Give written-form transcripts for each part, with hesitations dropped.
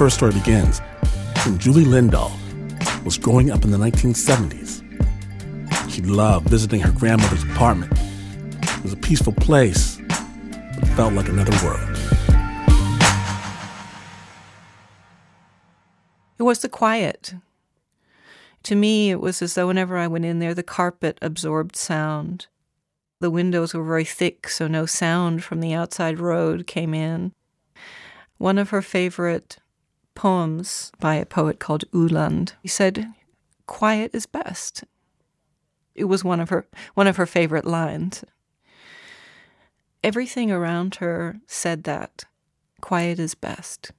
where our story begins, when Julie Lindahl was growing up in the 1970s. She loved visiting her grandmother's apartment. It was a peaceful place, but felt like another world. It was the quiet. To me, it was as though whenever I went in there, the carpet absorbed sound. The windows were very thick, so no sound from the outside road came in. One of her favorite poems by a poet called Uhland, he said, "Quiet is best." It was one of her favorite lines. Everything around her said that. Quiet is best.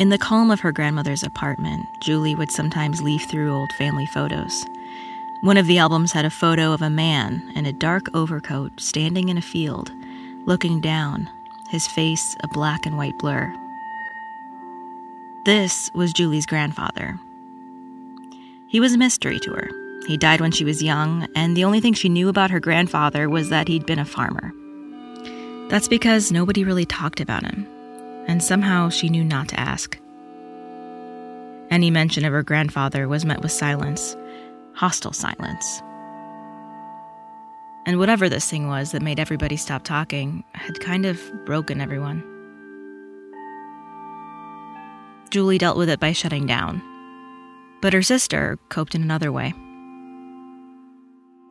In the calm of her grandmother's apartment, Julie would sometimes leaf through old family photos. One of the albums had a photo of a man in a dark overcoat standing in a field, looking down, his face a black and white blur. This was Julie's grandfather. He was a mystery to her. He died when she was young, and the only thing she knew about her grandfather was that he'd been a farmer. That's because nobody really talked about him. And somehow she knew not to ask. Any mention of her grandfather was met with silence, hostile silence. And whatever this thing was that made everybody stop talking had kind of broken everyone. Julie dealt with it by shutting down, but her sister coped in another way.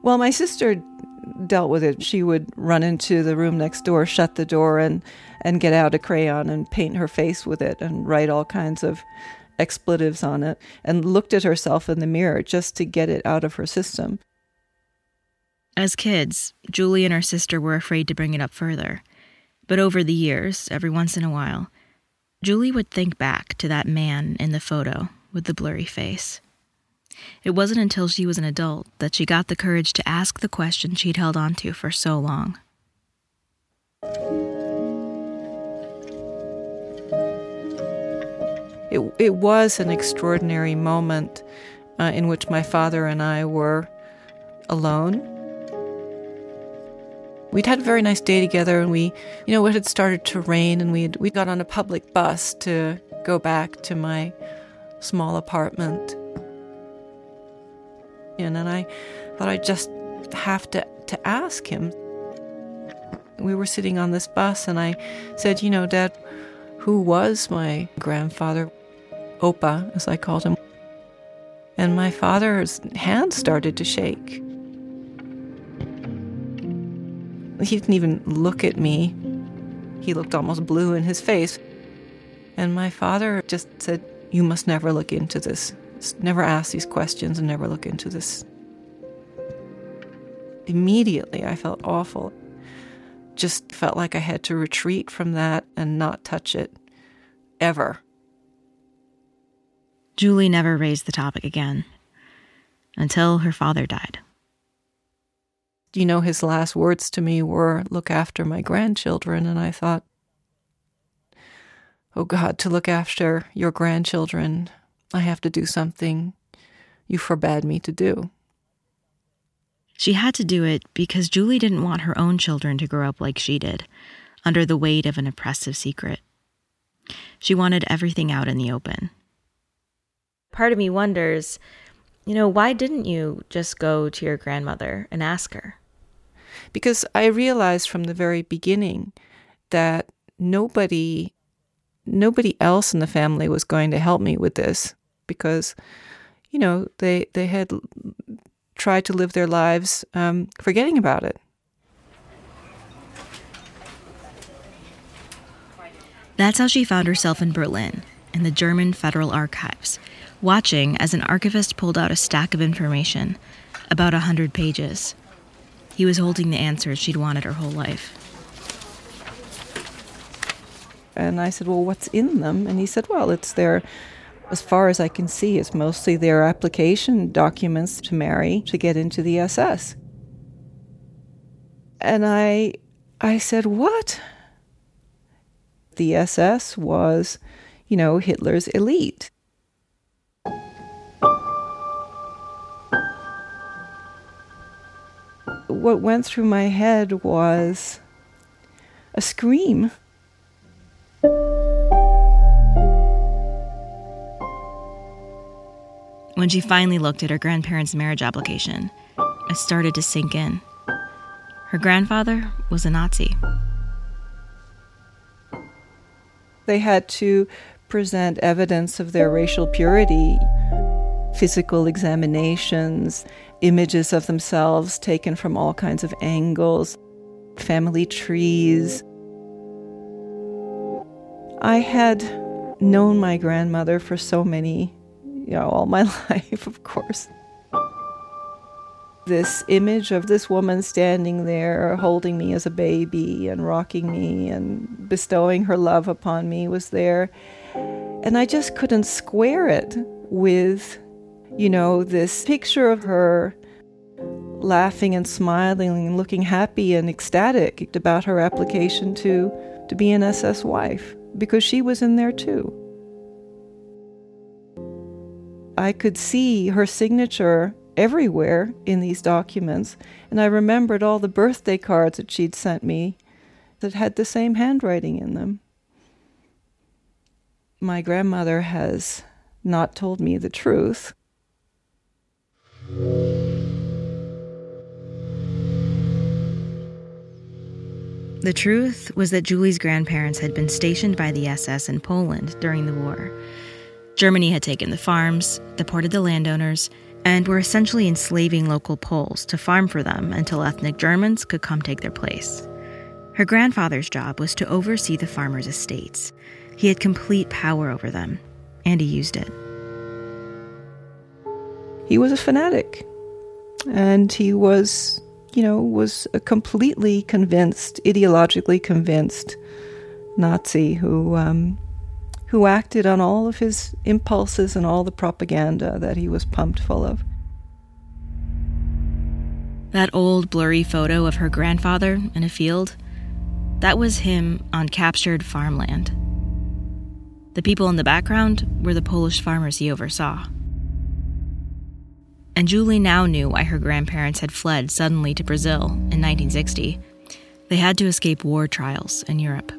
Well, my sister dealt with it. She would run into the room next door, shut the door, and get out a crayon and paint her face with it and write all kinds of expletives on it, and looked at herself in the mirror just to get it out of her system. As kids, Julie and her sister were afraid to bring it up further. But over the years, every once in a while, Julie would think back to that man in the photo with the blurry face. It wasn't until she was an adult that she got the courage to ask the question she'd held on to for so long. It was an extraordinary moment in which my father and I were alone. We'd had a very nice day together, and it had started to rain, and we got on a public bus to go back to my small apartment. And I thought I just have to ask him. We were sitting on this bus, and I said, "Dad, who was my grandfather?" Opa, as I called him. And my father's hand started to shake. He didn't even look at me. He looked almost blue in his face. And my father just said, "You must never look into this. Never ask these questions and never look into this." Immediately, I felt awful. Just felt like I had to retreat from that and not touch it, ever. Julie never raised the topic again until her father died. His last words to me were, "Look after my grandchildren." And I thought, oh God, to look after your grandchildren, I have to do something you forbade me to do. She had to do it because Julie didn't want her own children to grow up like she did, under the weight of an oppressive secret. She wanted everything out in the open. Part of me wonders, why didn't you just go to your grandmother and ask her? Because I realized from the very beginning that nobody else in the family was going to help me with this because, they had tried to live their lives forgetting about it. That's how she found herself in Berlin, in the German Federal Archives, watching as an archivist pulled out a stack of information, about 100 pages. He was holding the answers she'd wanted her whole life. And I said, "Well, what's in them?" And he said, "Well, it's their, as far as I can see, it's mostly their application documents to marry, to get into the SS." And I said, "What?" The SS was, Hitler's elite. what went through my head was a scream. When she finally looked at her grandparents' marriage application, it started to sink in. Her grandfather was a Nazi. They had to present evidence of their racial purity, physical examinations, images of themselves taken from all kinds of angles, family trees. I had known my grandmother for so many all my life, of course. This image of this woman standing there, holding me as a baby and rocking me and bestowing her love upon me was there. And I just couldn't square it with, this picture of her laughing and smiling and looking happy and ecstatic about her application to be an SS wife, because she was in there too. I could see her signature everywhere in these documents, and I remembered all the birthday cards that she'd sent me that had the same handwriting in them. My grandmother has not told me the truth. The truth was that Julie's grandparents had been stationed by the SS in Poland during the war. Germany had taken the farms, deported the landowners, and were essentially enslaving local Poles to farm for them until ethnic Germans could come take their place. Her grandfather's job was to oversee the farmers' estates. He had complete power over them, and he used it. He was a fanatic, and he was a completely convinced, ideologically convinced Nazi who acted on all of his impulses and all the propaganda that he was pumped full of. That old blurry photo of her grandfather in a field, that was him on captured farmland. The people in the background were the Polish farmers he oversaw. And Julie now knew why her grandparents had fled suddenly to Brazil in 1960. They had to escape war trials in Europe.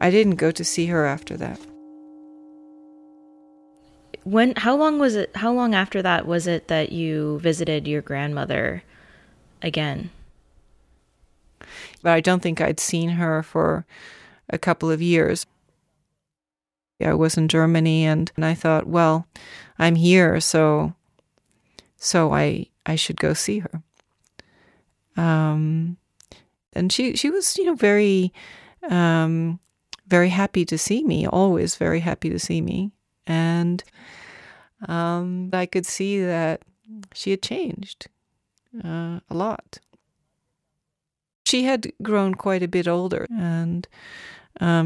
I didn't go to see her after that. How long after that was it that you visited your grandmother again? But I don't think I'd seen her for a couple of years. I was in Germany and I thought, well, I'm here, so I should go see her. And she was, very happy to see me, always very happy to see me. And I could see that she had changed a lot. She had grown quite a bit older, and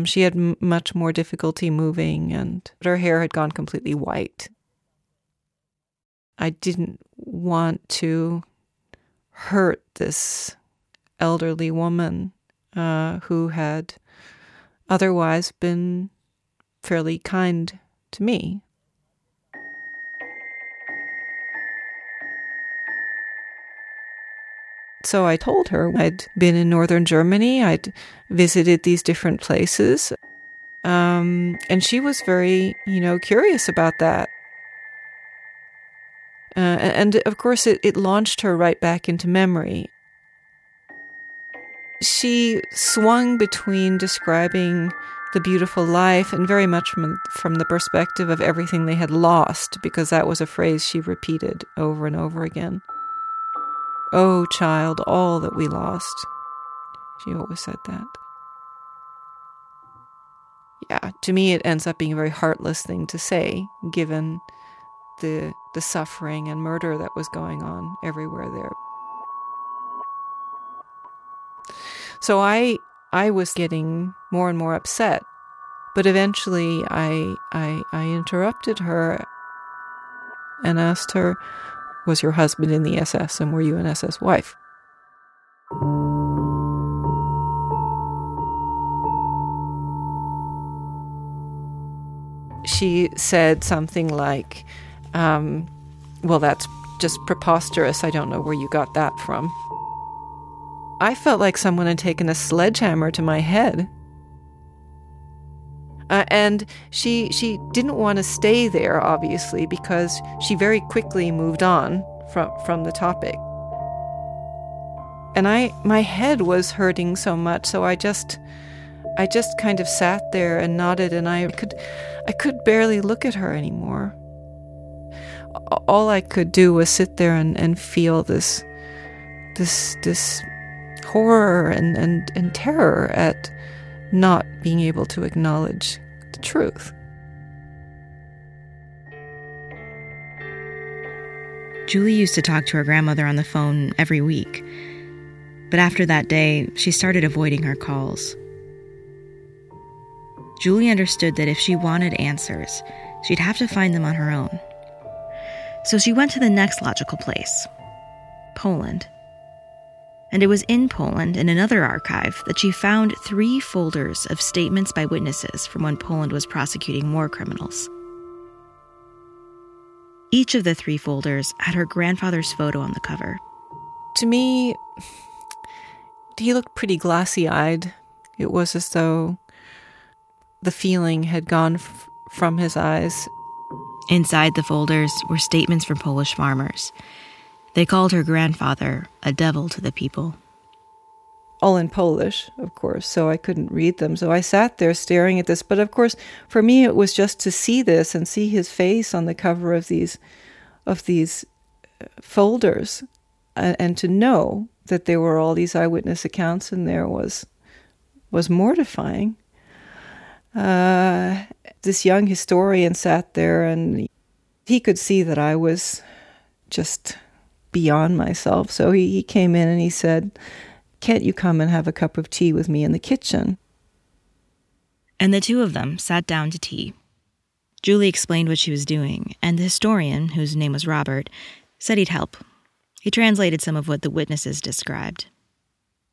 she had much more difficulty moving, and her hair had gone completely white. I didn't want to hurt this elderly woman who had otherwise been fairly kind to me. So I told her I'd been in northern Germany, I'd visited these different places, and she was very, curious about that. And of course, it launched her right back into memory. She swung between describing the beautiful life and very much from the perspective of everything they had lost, because that was a phrase she repeated over and over again. "Oh, child, all that we lost." She always said that. Yeah, to me it ends up being a very heartless thing to say, given the suffering and murder that was going on everywhere there. So I was getting more and more upset, but eventually I interrupted her and asked her, "Was your husband in the SS, and were you an SS wife?" She said something like, "Well, that's just preposterous. I don't know where you got that from. I felt like someone had taken a sledgehammer to my head. And she didn't want to stay there, obviously, because she very quickly moved on from the topic. And my head was hurting so much, so I just kind of sat there and nodded, and I could barely look at her anymore. All I could do was sit there and feel this horror and terror at not being able to acknowledge the truth. Julie used to talk to her grandmother on the phone every week, but after that day, she started avoiding her calls. Julie understood that if she wanted answers, she'd have to find them on her own. So she went to the next logical place, Poland. And it was in Poland, in another archive, that she found 3 folders of statements by witnesses from when Poland was prosecuting war criminals. Each of the 3 folders had her grandfather's photo on the cover. To me, he looked pretty glassy-eyed. It was as though the feeling had gone from his eyes. Inside the folders were statements from Polish farmers. They called her grandfather a devil to the people. All in Polish, of course, so I couldn't read them. So I sat there staring at this. But of course, for me, it was just to see this and see his face on the cover of these folders, and to know that there were all these eyewitness accounts in there was mortifying. This young historian sat there, and he could see that I was just beyond myself. So he came in and he said, "Can't you come and have a cup of tea with me in the kitchen?" And the two of them sat down to tea. Julie explained what she was doing, and the historian, whose name was Robert, said he'd help. He translated some of what the witnesses described.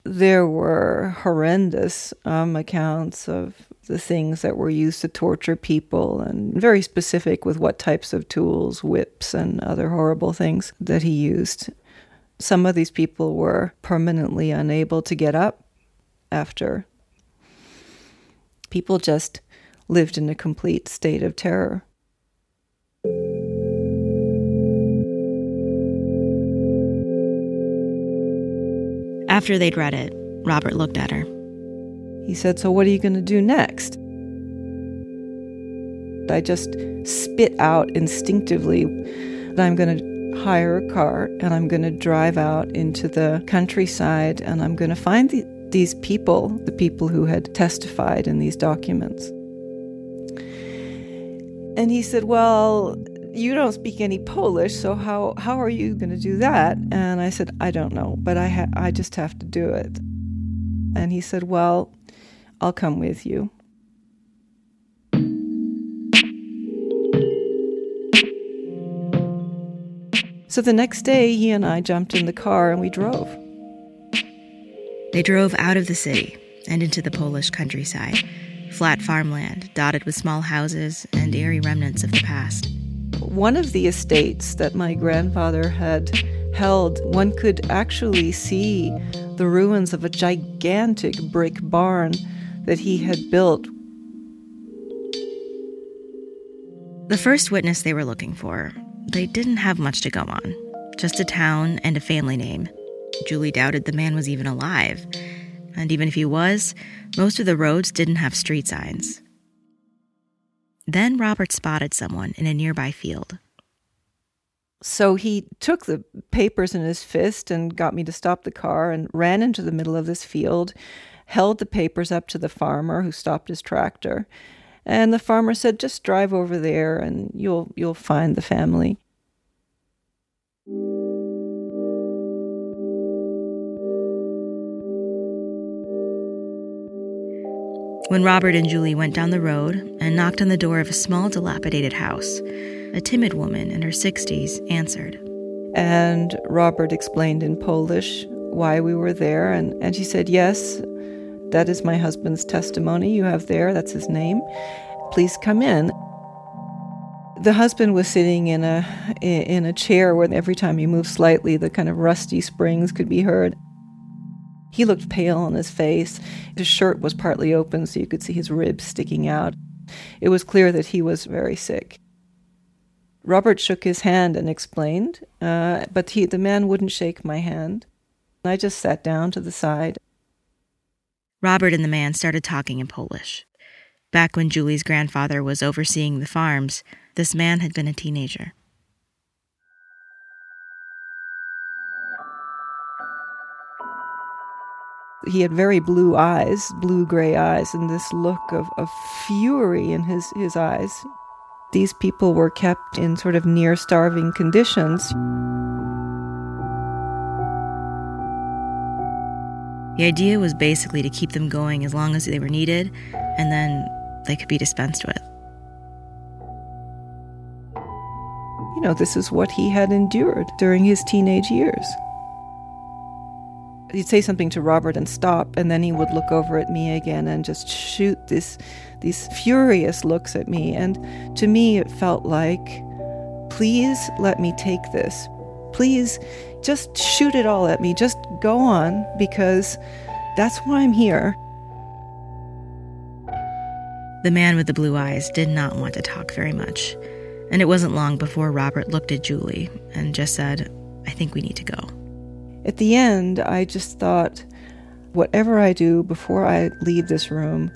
There were horrendous accounts of the things that were used to torture people, and very specific with what types of tools, whips, and other horrible things that he used. Some of these people were permanently unable to get up after. People just lived in a complete state of terror. After they'd read it, Robert looked at her. He said, "So what are you going to do next?" I just spit out instinctively that I'm going to hire a car and I'm going to drive out into the countryside and I'm going to find these people, the people who had testified in these documents. And he said, "Well, you don't speak any Polish, so how are you going to do that?" And I said, "I don't know, but I just have to do it." And he said, "Well, I'll come with you." So the next day, he and I jumped in the car and we drove. They drove out of the city and into the Polish countryside, flat farmland dotted with small houses and eerie remnants of the past. One of the estates that my grandfather had held, one could actually see the ruins of a gigantic brick barn that he had built. The first witness they were looking for, they didn't have much to go on, just a town and a family name. Julie doubted the man was even alive, and even if he was, most of the roads didn't have street signs. Then Robert spotted someone in a nearby field. So he took the papers in his fist and got me to stop the car and ran into the middle of this field, held the papers up to the farmer who stopped his tractor. And the farmer said, "Just drive over there and you'll find the family." When Robert and Julie went down the road and knocked on the door of a small, dilapidated house, a timid woman in her 60s answered. And Robert explained in Polish why we were there, and she said, "Yes, that is my husband's testimony you have there, that's his name. Please come in." The husband was sitting in a chair where every time he moved slightly, the kind of rusty springs could be heard. He looked pale on his face. His shirt was partly open, so you could see his ribs sticking out. It was clear that he was very sick. Robert shook his hand and explained, but the man wouldn't shake my hand. I just sat down to the side. Robert and the man started talking in Polish. Back when Julie's grandfather was overseeing the farms, this man had been a teenager. He had very blue eyes, blue-gray eyes, and this look of fury in his eyes. These people were kept in sort of near-starving conditions. The idea was basically to keep them going as long as they were needed, and then they could be dispensed with. You know, this is what he had endured during his teenage years. He'd say something to Robert and stop, and then he would look over at me again and just shoot these furious looks at me. And to me, it felt like, please let me take this. Please just shoot it all at me. Just go on, because that's why I'm here. The man with the blue eyes did not want to talk very much. And it wasn't long before Robert looked at Julie and just said, I think we need to go. At the end, I just thought, whatever I do before I leave this room,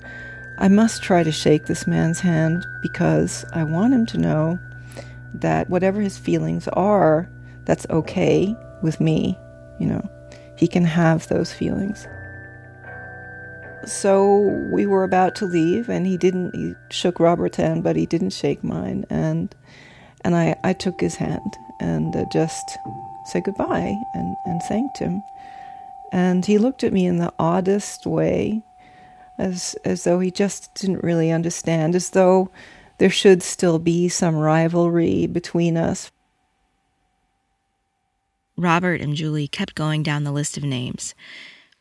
I must try to shake this man's hand, because I want him to know that whatever his feelings are, that's okay with me. You know, he can have those feelings. So we were about to leave, and he shook Robert's hand, but he didn't shake mine. And I took his hand and just said goodbye and thanked him. And he looked at me in the oddest way, as though he just didn't really understand, as though there should still be some rivalry between us. Robert and Julie kept going down the list of names.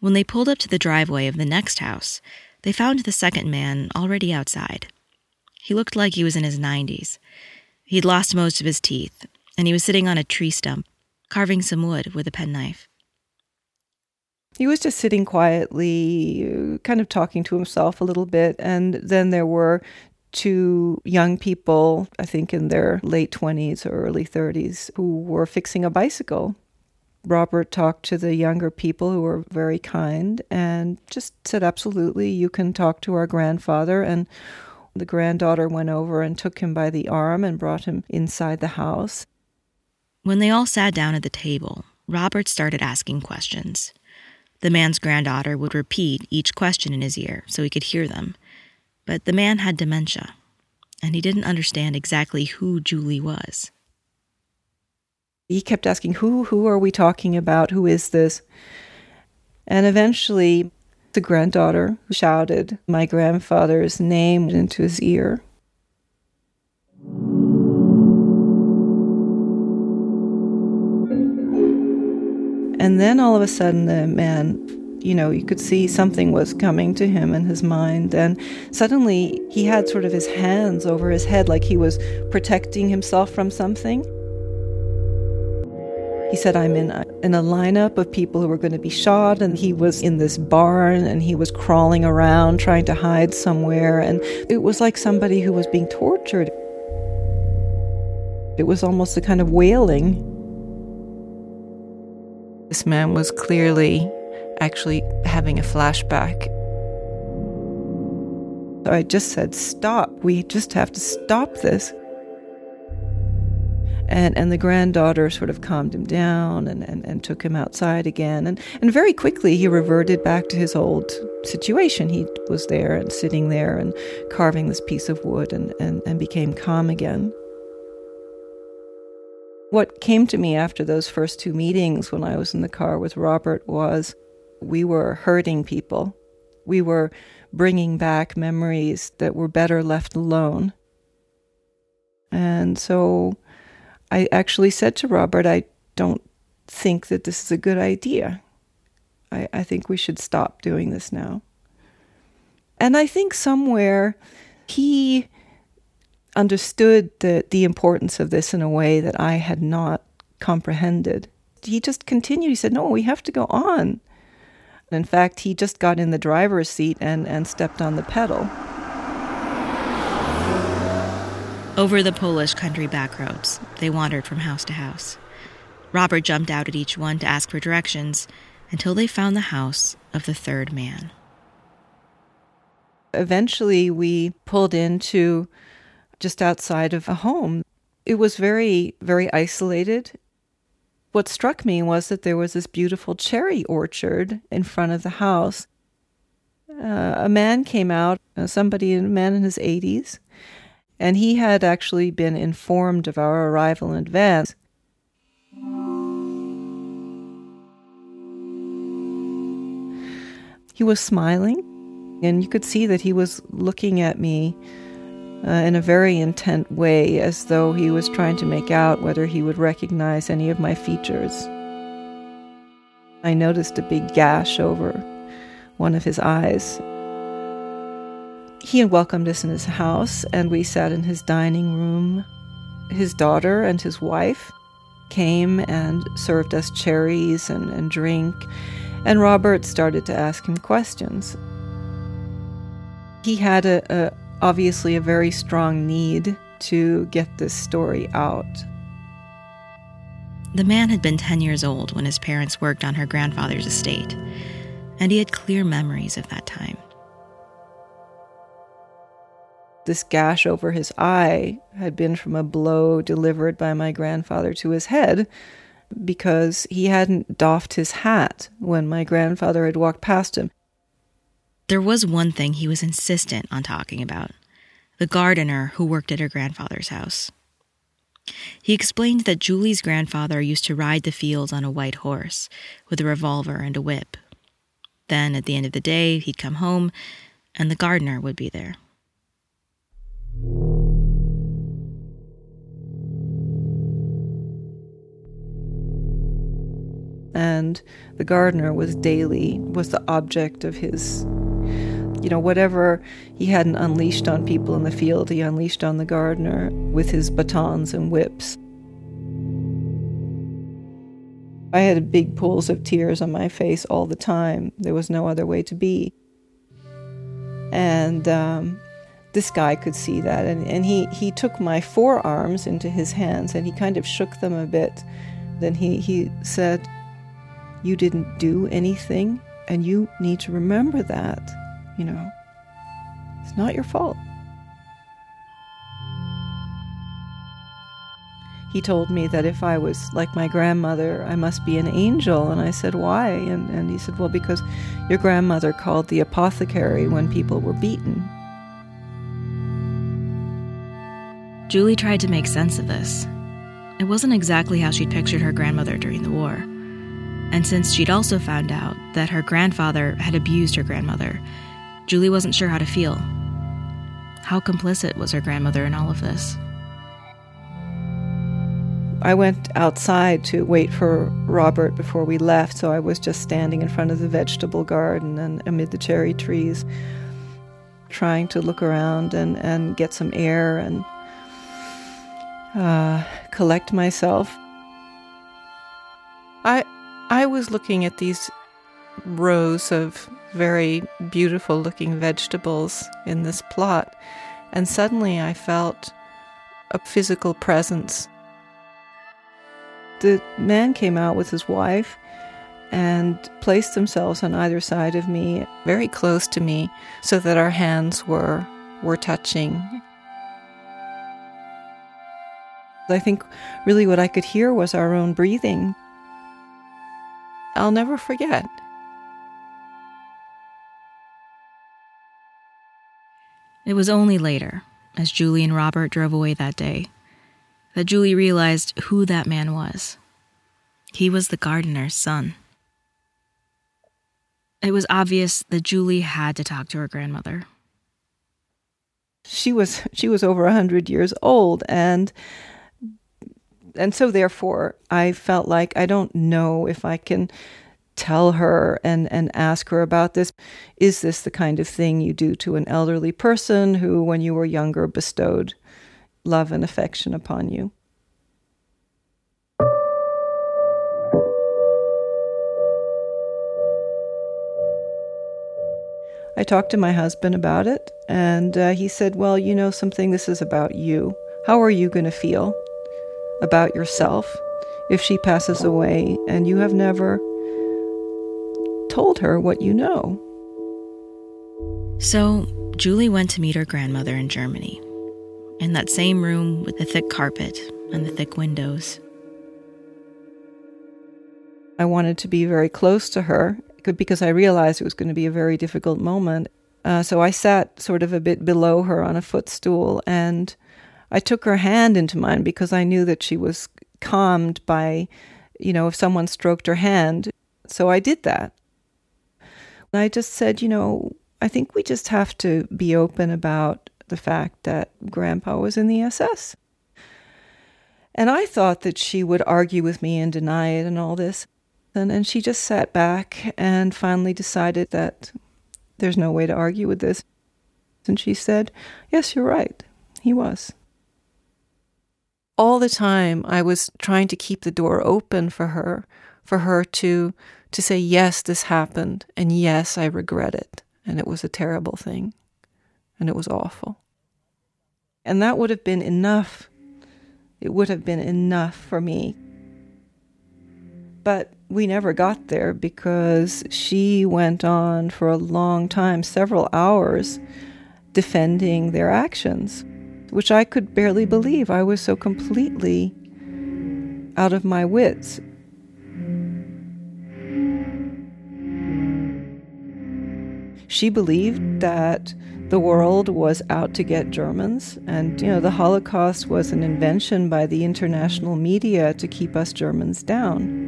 When they pulled up to the driveway of the next house, they found the second man already outside. He looked like he was in his 90s. He'd lost most of his teeth, and he was sitting on a tree stump, carving some wood with a penknife. He was just sitting quietly, kind of talking to himself a little bit, and then there were two young people, I think in their late 20s or early 30s, who were fixing a bicycle. Robert talked to the younger people, who were very kind, and just said, absolutely, you can talk to our grandfather. And the granddaughter went over and took him by the arm and brought him inside the house. When they all sat down at the table, Robert started asking questions. The man's granddaughter would repeat each question in his ear so he could hear them. But the man had dementia, and he didn't understand exactly who Julie was. He kept asking, who are we talking about? Who is this? And eventually, the granddaughter shouted my grandfather's name into his ear. And then all of a sudden, the man, you know, you could see something was coming to him in his mind. And suddenly he had sort of his hands over his head, like he was protecting himself from something. He said, I'm in a lineup of people who are going to be shot. And he was in this barn, and he was crawling around trying to hide somewhere. And it was like somebody who was being tortured. It was almost a kind of wailing. This man was clearly actually having a flashback. So I just said, stop. We just have to stop this. And the granddaughter sort of calmed him down and took him outside again. And very quickly, he reverted back to his old situation. He was there and sitting there and carving this piece of wood and became calm again. What came to me after those first two meetings when I was in the car with Robert was we were hurting people. We were bringing back memories that were better left alone. And so I actually said to Robert, I don't think that this is a good idea. I think we should stop doing this now. And I think somewhere he understood the importance of this in a way that I had not comprehended. He just continued. He said, no, we have to go on. In fact, he just got in the driver's seat and stepped on the pedal. Over the Polish country back roads, they wandered from house to house. Robert jumped out at each one to ask for directions until they found the house of the third man. Eventually, we pulled into just outside of a home. It was very, very isolated. What struck me was that there was this beautiful cherry orchard in front of the house. A man came out, a man in his 80s, and he had actually been informed of our arrival in advance. He was smiling, and you could see that he was looking at me in a very intent way, as though he was trying to make out whether he would recognize any of my features. I noticed a big gash over one of his eyes. He had welcomed us in his house, and we sat in his dining room. His daughter and his wife came and served us cherries and drink, and Robert started to ask him questions. He had obviously a very strong need to get this story out. The man had been 10 years old when his parents worked on her grandfather's estate, and he had clear memories of that time. This gash over his eye had been from a blow delivered by my grandfather to his head, because he hadn't doffed his hat when my grandfather had walked past him. There was one thing he was insistent on talking about, the gardener who worked at her grandfather's house. He explained that Julie's grandfather used to ride the fields on a white horse with a revolver and a whip. Then, at the end of the day, he'd come home, and the gardener would be there. And the gardener was the object of his... whatever he hadn't unleashed on people in the field, he unleashed on the gardener with his batons and whips. I had big pools of tears on my face all the time. There was no other way to be. And this guy could see that. And he took my forearms into his hands, and he kind of shook them a bit. Then he said, "You didn't do anything, and you need to remember that. It's not your fault." He told me that if I was like my grandmother, I must be an angel. And I said, "Why?" And he said, "Well, because your grandmother called the apothecary when people were beaten." Julie tried to make sense of this. It wasn't exactly how she'd pictured her grandmother during the war. And since she'd also found out that her grandfather had abused her grandmother, Julie wasn't sure how to feel. How complicit was her grandmother in all of this? I went outside to wait for Robert before we left, so I was just standing in front of the vegetable garden and amid the cherry trees, trying to look around and get some air and collect myself. I was looking at these rows of very beautiful-looking vegetables in this plot, and suddenly I felt a physical presence. The man came out with his wife and placed themselves on either side of me, very close to me, so that our hands were touching. I think really what I could hear was our own breathing. I'll never forget. It was only later, as Julie and Robert drove away that day, that Julie realized who that man was. He was the gardener's son. It was obvious that Julie had to talk to her grandmother. She was over 100 years old, and so therefore I felt like I don't know if I can tell her and ask her about this. Is this the kind of thing you do to an elderly person who, when you were younger, bestowed love and affection upon you. I talked to my husband about it, and he said, well, you know something, this is about you. How are you going to feel about yourself if she passes away and you have never told her what you know? So Julie went to meet her grandmother in Germany, in that same room with the thick carpet and the thick windows. I wanted to be very close to her, because I realized it was going to be a very difficult moment. So I sat sort of a bit below her on a footstool, and I took her hand into mine because I knew that she was calmed by, you know, if someone stroked her hand. So I did that. And I just said, you know, I think we just have to be open about the fact that Grandpa was in the SS. And I thought that she would argue with me and deny it and all this. And she just sat back and finally decided that there's no way to argue with this. And she said, yes, you're right. He was. All the time I was trying to keep the door open for her to say, yes, this happened. And yes, I regret it. And it was a terrible thing. And it was awful. And that would have been enough. It would have been enough for me. But we never got there because she went on for a long time, several hours, defending their actions, which I could barely believe. I was so completely out of my wits. She believed that the world was out to get Germans, and, you know, the Holocaust was an invention by the international media to keep us Germans down.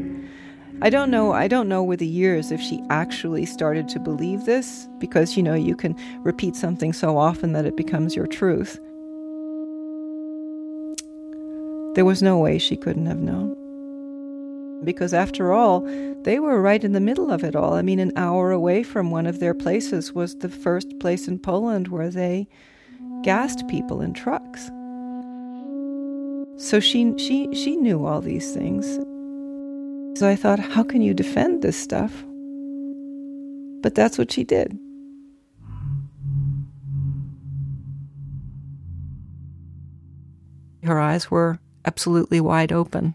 I don't know with the years if she actually started to believe this, because, you know, you can repeat something so often that it becomes your truth. There was no way she couldn't have known. Because after all, they were right in the middle of it all. I mean, an hour away from one of their places was the first place in Poland where they gassed people in trucks. So she knew all these things. So I thought, how can you defend this stuff? But that's what she did. Her eyes were absolutely wide open.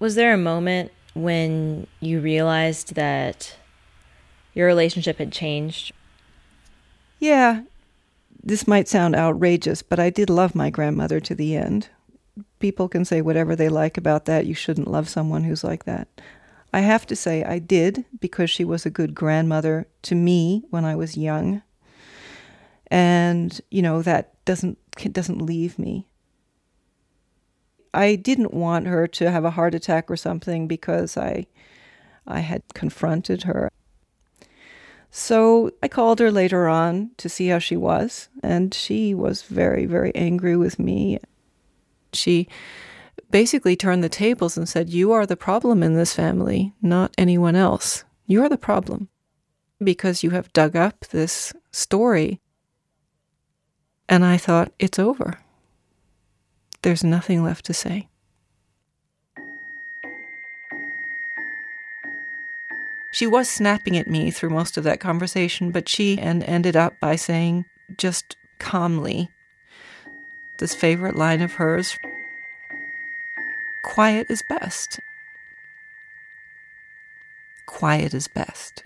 Was there a moment when you realized that your relationship had changed? Yeah. This might sound outrageous, but I did love my grandmother to the end. People can say whatever they like about that. You shouldn't love someone who's like that. I have to say I did, because she was a good grandmother to me when I was young. And, you know, that doesn't leave me. I didn't want her to have a heart attack or something because I had confronted her. So I called her later on to see how she was, and she was very, very angry with me. She basically turned the tables and said, you are the problem in this family, not anyone else. You're the problem because you have dug up this story. And I thought, it's over. There's nothing left to say. She was snapping at me through most of that conversation, but she ended up by saying, just calmly, this favorite line of hers, quiet is best. Quiet is best.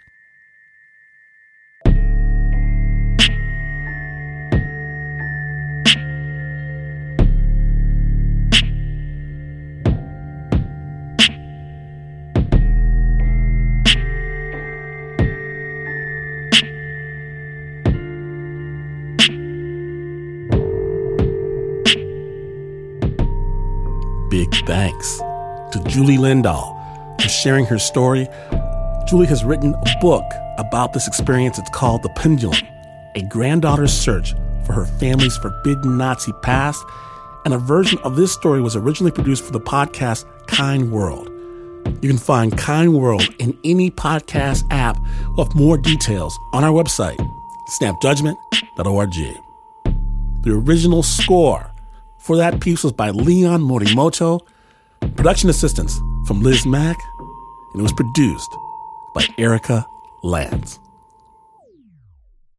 Big thanks to Julie Lindahl for sharing her story. Julie has written a book about this experience. It's called The Pendulum: A Granddaughter's Search for Her Family's Forbidden Nazi Past. And a version of this story was originally produced for the podcast Kind World. You can find Kind World in any podcast app. We'll have more details on our website, snapjudgment.org. The original score for that piece was by Leon Morimoto. Production assistance from Liz Mak. And it was produced by Erika Lantz.